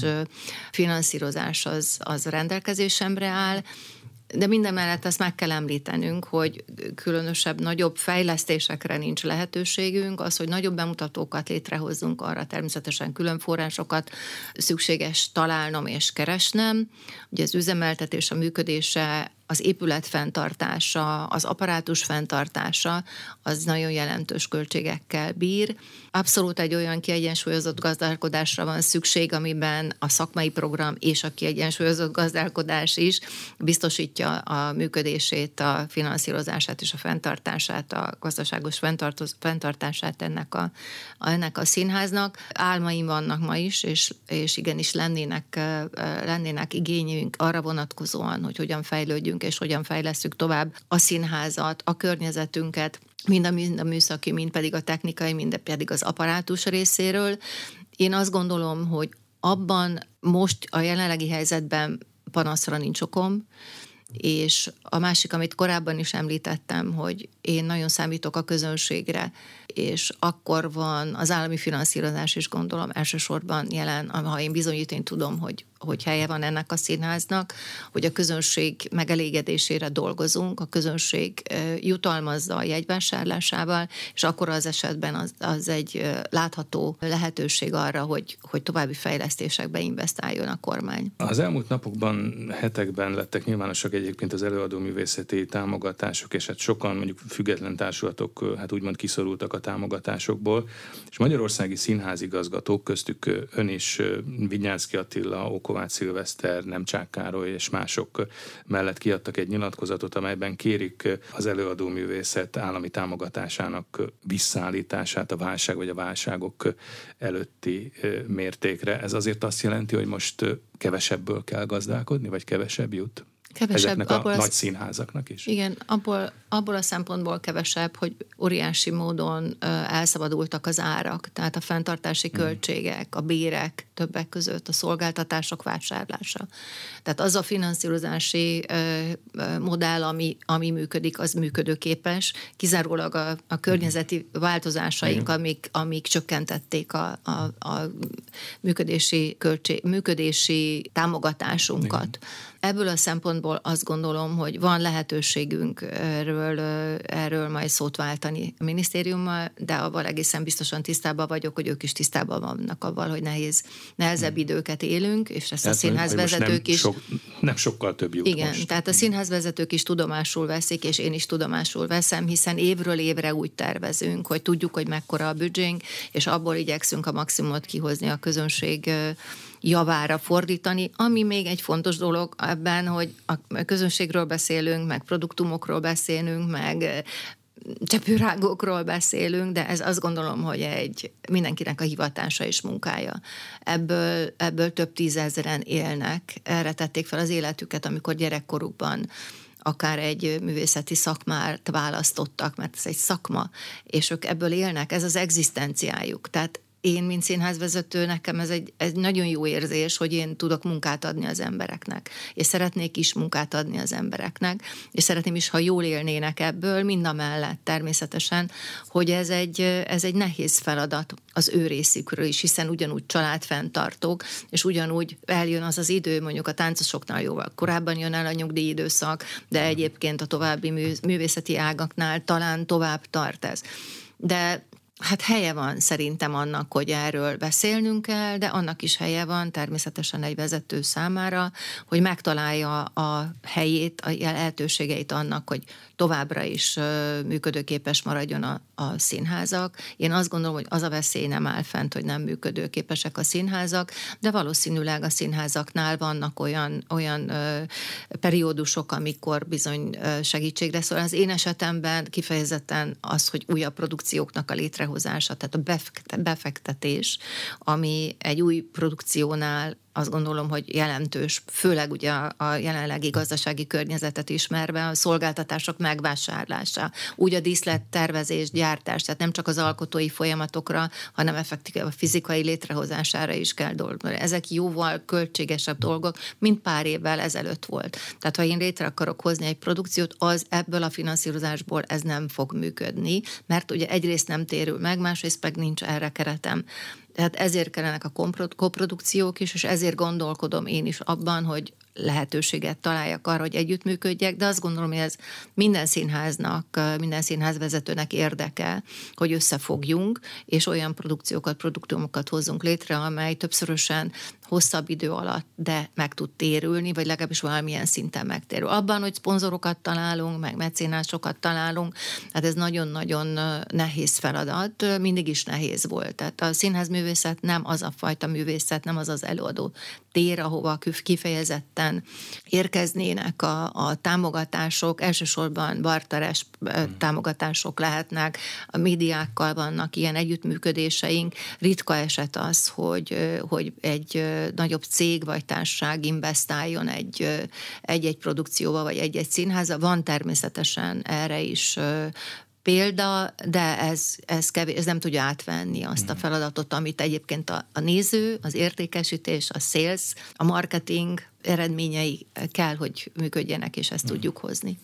finanszírozás az rendelkezésemre áll, de minden mellett azt meg kell említenünk, hogy különösebb, nagyobb fejlesztésekre nincs lehetőségünk, az, hogy nagyobb bemutatókat létrehozzunk, arra természetesen külön forrásokat szükséges találnom és keresnem. Ugye az üzemeltetés, a működése, az épület fenntartása, az apparátus fenntartása, az nagyon jelentős költségekkel bír. Abszolút egy olyan kiegyensúlyozott gazdálkodásra van szükség, amiben a szakmai program és a kiegyensúlyozott gazdálkodás is biztosítja a működését, a finanszírozását és a fenntartását, a gazdaságos fenntartását ennek a színháznak. Álmaim vannak ma is, és igenis lennének igényünk arra vonatkozóan, hogy hogyan fejlődjünk, és hogyan fejlesszük tovább a színházat, a környezetünket, mind a műszaki, mind pedig a technikai, mind pedig az apparátus részéről. Én azt gondolom, hogy abban most a jelenlegi helyzetben panaszra nincs okom, és a másik, amit korábban is említettem, hogy én nagyon számítok a közönségre, és akkor van az állami finanszírozás is, gondolom, elsősorban jelen, ha én bizonyítani tudom, hogy helye van ennek a színháznak, hogy a közönség megelégedésére dolgozunk, a közönség jutalmazza a jegyvásárlásával, és akkor az esetben az egy látható lehetőség arra, hogy további fejlesztésekbe investáljon a kormány. Az elmúlt napokban, hetekben lettek nyilvánosak egyébként az előadóművészeti támogatások, és hát sokan mondjuk független társulatok hát úgymond kiszorultak a támogatásokból, és magyarországi színházigazgatók, köztük ön is, Vinyánszky Attila, Ókovács Szilveszter, Nemcsák Károly és mások mellett kiadtak egy nyilatkozatot, amelyben kérik az előadóművészet állami támogatásának visszaállítását a válság vagy a válságok előtti mértékre. Ez azért azt jelenti, hogy most kevesebből kell gazdálkodni, vagy kevesebb jut? Kevesebb, ezeknek a nagy színházaknak is. Igen, abból a szempontból kevesebb, hogy óriási módon elszabadultak az árak, tehát a fenntartási költségek, a bérek többek között, a szolgáltatások vásárlása. Tehát az a finanszírozási modell, ami működik, az működőképes, kizárólag a környezeti változásaink, amik csökkentették a működési támogatásunkat. Igen. Ebből a szempontból azt gondolom, hogy van lehetőségünk erről majd szót váltani a minisztériummal, de avval egészen biztosan tisztában vagyok, hogy ők is tisztában vannak avval, hogy nehezebb időket élünk, és ezt tehát a színházvezetők is... Nem sokkal több jut. Igen, most. Tehát a színházvezetők is tudomásul veszik, és én is tudomásul veszem, hiszen évről évre úgy tervezünk, hogy tudjuk, hogy mekkora a büdzsénk, és abból igyekszünk a maximumot kihozni a közönség javára fordítani, ami még egy fontos dolog ebben, hogy a közönségről beszélünk, meg produktumokról beszélünk, meg csepőrágókról beszélünk, de ez azt gondolom, hogy mindenkinek a hivatása és munkája. Ebből több tízezeren élnek, erre tették fel az életüket, amikor gyerekkorukban akár egy művészeti szakmát választottak, mert ez egy szakma, és ők ebből élnek, ez az egzisztenciájuk. Tehát én, mint színházvezető, nekem ez egy nagyon jó érzés, hogy én tudok munkát adni az embereknek, és szeretnék is munkát adni az embereknek, és szeretném is, ha jól élnének ebből, mindamellett természetesen, hogy ez egy nehéz feladat az ő részükről is, hiszen ugyanúgy családfenntartók, és ugyanúgy eljön az az idő, mondjuk a táncosoknál jóval korábban jön el a nyugdíjidőszak, de egyébként a további művészeti ágaknál talán tovább tart ez. De hát helye van szerintem annak, hogy erről beszélnünk kell, de annak is helye van természetesen egy vezető számára, hogy megtalálja a helyét, a lehetőségeit annak, hogy továbbra is működőképes maradjon a színházak. Én azt gondolom, hogy az a veszély nem áll fent, hogy nem működőképesek a színházak, de valószínűleg a színházaknál vannak olyan periódusok, amikor bizony segítségre szól. Az én esetemben kifejezetten az, hogy újabb produkcióknak a létrehozása, tehát a befektetés, ami egy új produkciónál azt gondolom, hogy jelentős, főleg ugye a jelenlegi gazdasági környezetet ismerve, a szolgáltatások megvásárlása, úgy a díszlettervezés, gyártás, tehát nem csak az alkotói folyamatokra, hanem effektív a fizikai létrehozására is kell dolgozni. Ezek jóval költségesebb dolgok, mint pár évvel ezelőtt volt. Tehát ha én létre akarok hozni egy produkciót, az ebből a finanszírozásból ez nem fog működni, mert ugye egyrészt nem térül meg, másrészt meg nincs erre keretem. Tehát ezért kellenek a koprodukciók is, és ezért gondolkodom én is abban, hogy lehetőséget találjak arra, hogy együttműködjek, de azt gondolom, hogy ez minden színháznak, minden színházvezetőnek érdeke, hogy összefogjunk, és olyan produkciókat, produktumokat hozzunk létre, amely többszörösen hosszabb idő alatt, de meg tud térülni, vagy legalábbis valamilyen szinten megtérül. Abban, hogy szponzorokat találunk, meg mecénásokat találunk, hát ez nagyon-nagyon nehéz feladat, mindig is nehéz volt. Tehát a színházművészet nem az a fajta művészet, nem az az előadó tér, ahova kifejezetten érkeznének a támogatások, elsősorban barteres támogatások lehetnek, a médiákkal vannak ilyen együttműködéseink. Ritka eset az, hogy egy nagyobb cég vagy társaság investáljon egy-egy produkcióba, vagy egy-egy színháza. Van természetesen erre is példa, de ez nem tudja átvenni azt a feladatot, amit egyébként a néző, az értékesítés, a sales, a marketing eredményei kell, hogy működjenek, és ezt tudjuk hozni.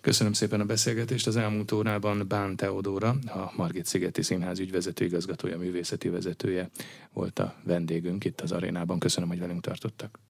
Köszönöm szépen a beszélgetést. Az elmúlt órában Bán Teodóra, a Margit-szigeti Színház ügyvezető igazgatója, művészeti vezetője volt a vendégünk itt az arénában. Köszönöm, hogy velünk tartottak.